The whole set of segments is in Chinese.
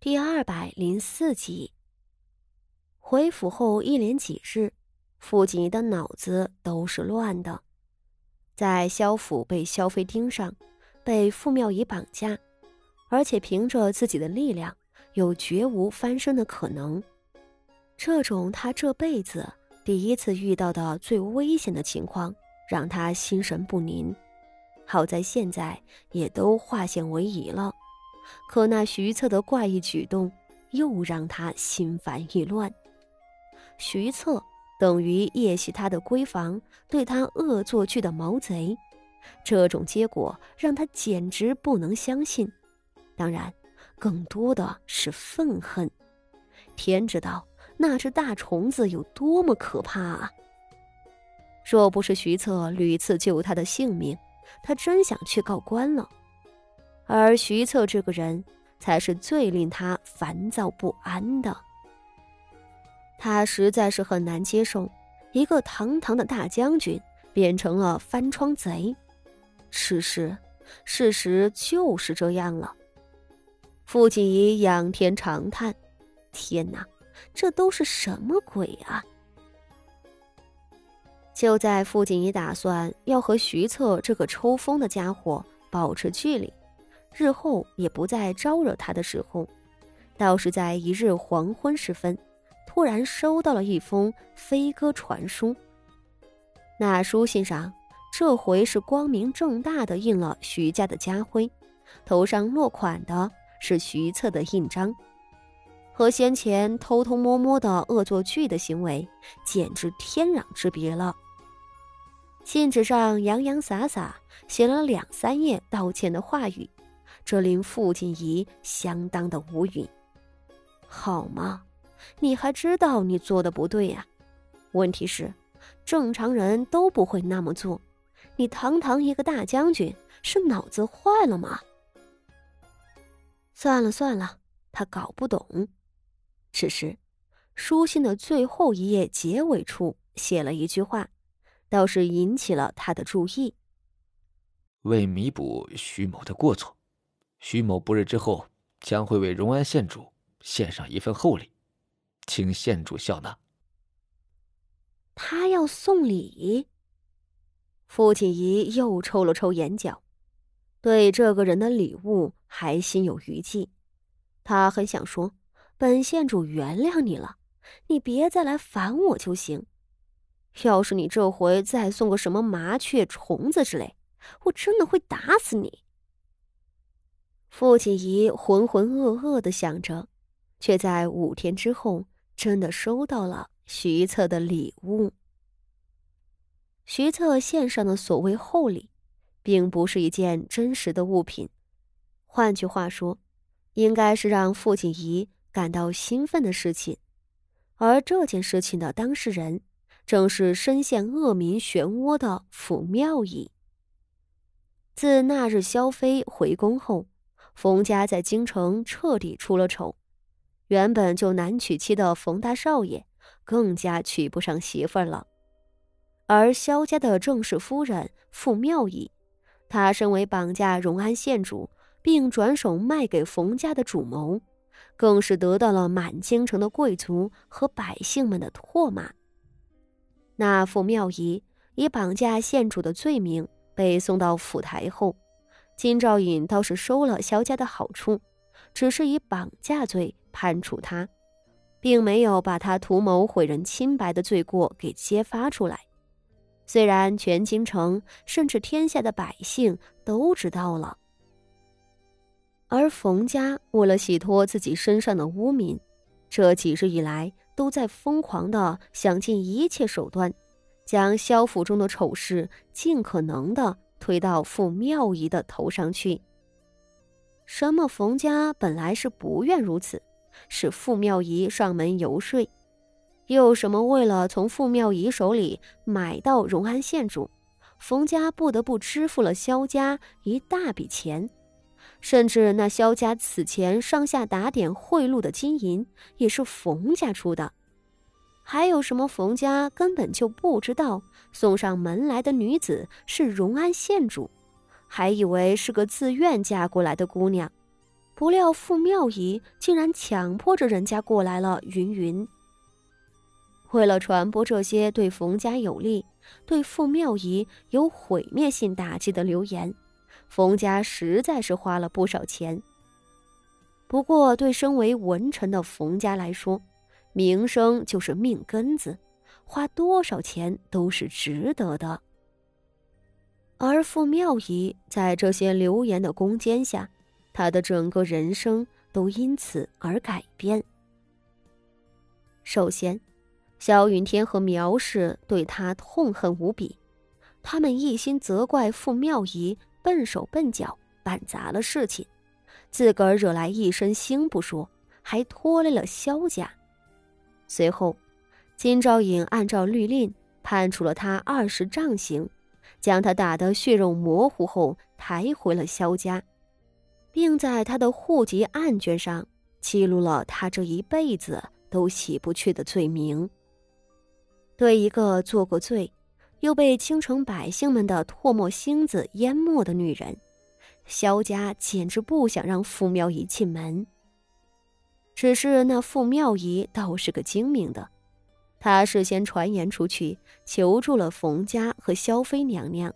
第204集。回府后一连几日，傅吉的脑子都是乱的。在萧府被萧妃盯上，被傅妙仪绑架，而且凭着自己的力量，有绝无翻身的可能。这种他这辈子第一次遇到的最危险的情况，让他心神不宁。好在现在也都化险为夷了，可那徐策的怪异举动又让他心烦意乱。徐策等于夜袭他的闺房，对他恶作剧的毛贼，这种结果让他简直不能相信。当然更多的是愤恨，天知道那只大虫子有多么可怕啊！若不是徐策屡次救他的性命，他真想去告官了。而徐策这个人才是最令他烦躁不安的。他实在是很难接受一个堂堂的大将军变成了翻窗贼。事实就是这样了。傅锦仪仰天长叹，天哪，这都是什么鬼啊！就在傅锦仪打算要和徐策这个抽风的家伙保持距离，日后也不再招惹他的时候，倒是在一日黄昏时分，突然收到了一封飞鸽传书。那书信上这回是光明正大的印了徐家的家徽，头上落款的是徐策的印章，和先前偷偷摸摸的恶作剧的行为简直天壤之别了。信纸上洋洋洒洒写了2-3页道歉的话语，这令傅锦仪相当的无语。好吗？你还知道你做的不对啊，问题是正常人都不会那么做，你堂堂一个大将军是脑子坏了吗？算了，他搞不懂。只是书信的最后一页结尾处写了一句话，倒是引起了他的注意。为弥补徐某的过错，徐某不日之后将会为荣安县主献上一份厚礼，请县主笑纳。他要送礼？傅锦仪又抽了抽眼角，对这个人的礼物还心有余悸。他很想说，本县主原谅你了，你别再来烦我就行。要是你这回再送个什么麻雀、虫子之类，我真的会打死你。傅锦仪浑浑噩噩地想着，却在5天之后真的收到了徐策的礼物。徐策献上的所谓厚礼，并不是一件真实的物品，换句话说，应该是让傅锦仪感到兴奋的事情，而这件事情的当事人正是深陷恶名漩涡的傅妙仪。自那日萧妃回宫后，冯家在京城彻底出了丑，原本就难娶妻的冯大少爷更加娶不上媳妇儿了。而萧家的正式夫人傅妙仪，她身为绑架荣安县主并转手卖给冯家的主谋，更是得到了满京城的贵族和百姓们的唾骂。那傅妙仪以绑架县主的罪名被送到府台后，金兆尹倒是收了萧家的好处，只是以绑架罪判处他，并没有把他图谋毁人清白的罪过给揭发出来。虽然全京城甚至天下的百姓都知道了，而冯家为了洗脱自己身上的污名，这几日以来都在疯狂地想尽一切手段，将萧府中的丑事尽可能地推到傅妙仪的头上去。什么冯家本来是不愿如此，是傅妙仪上门游说，又什么为了从傅妙仪手里买到荣安县主，冯家不得不支付了萧家一大笔钱，甚至那萧家此前上下打点贿赂的金银也是冯家出的，还有什么冯家根本就不知道送上门来的女子是荣安县主，还以为是个自愿嫁过来的姑娘，不料傅妙仪竟然强迫着人家过来了。云云为了传播这些对冯家有利、对傅妙仪有毁灭性打击的流言，冯家实在是花了不少钱。不过对身为文臣的冯家来说，名声就是命根子，花多少钱都是值得的。而傅妙仪在这些流言的攻坚下，她的整个人生都因此而改变。首先，萧云天和苗氏对她痛恨无比，他们一心责怪傅妙仪笨手笨脚，办砸了事情，自个儿惹来一身腥不说，还拖累了萧家。随后，金兆颖按照律令判处了他20杖刑，将他打得血肉模糊后抬回了萧家，并在他的户籍案卷上记录了他这一辈子都洗不去的罪名。对一个做过罪又被京城百姓们的唾沫星子淹没的女人，萧家简直不想让傅妙仪进门。只是那傅妙仪倒是个精明的，她事先传言出去，求助了冯家和萧妃娘娘，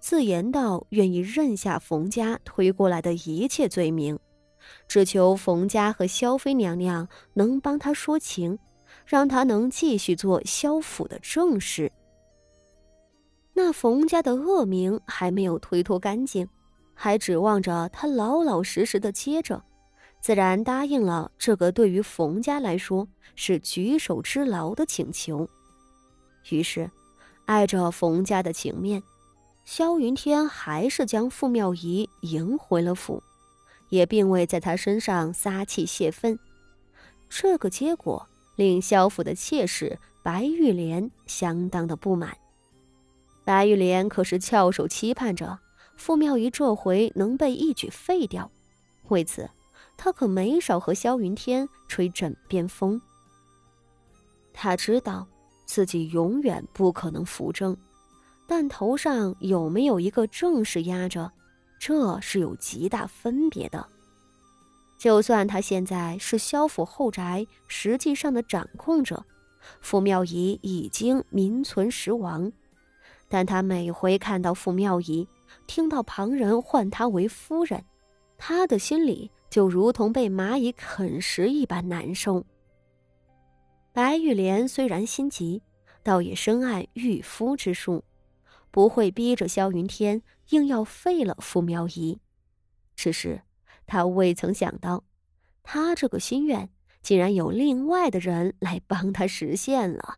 自言道愿意认下冯家推过来的一切罪名，只求冯家和萧妃娘娘能帮她说情，让她能继续做萧府的正事。那冯家的恶名还没有推脱干净，还指望着他老老实实的接着，自然答应了这个对于冯家来说是举手之劳的请求。于是，碍着冯家的情面，萧云天还是将傅妙仪迎回了府，也并未在他身上撒气泄愤。这个结果令萧府的妾室白玉莲相当的不满。白玉莲可是翘首期盼着傅妙仪这回能被一举废掉，为此她可没少和萧云天吹枕边风。她知道自己永远不可能扶正，但头上有没有一个正事压着，这是有极大分别的。就算她现在是萧府后宅实际上的掌控者，傅妙仪已经名存实亡，但他每回看到傅妙仪，听到旁人唤她为夫人，他的心里就如同被蚂蚁啃食一般难受。白玉莲虽然心急，倒也深谙御夫之术，不会逼着萧云天硬要废了傅妙仪。只是他未曾想到，他这个心愿竟然有另外的人来帮他实现了。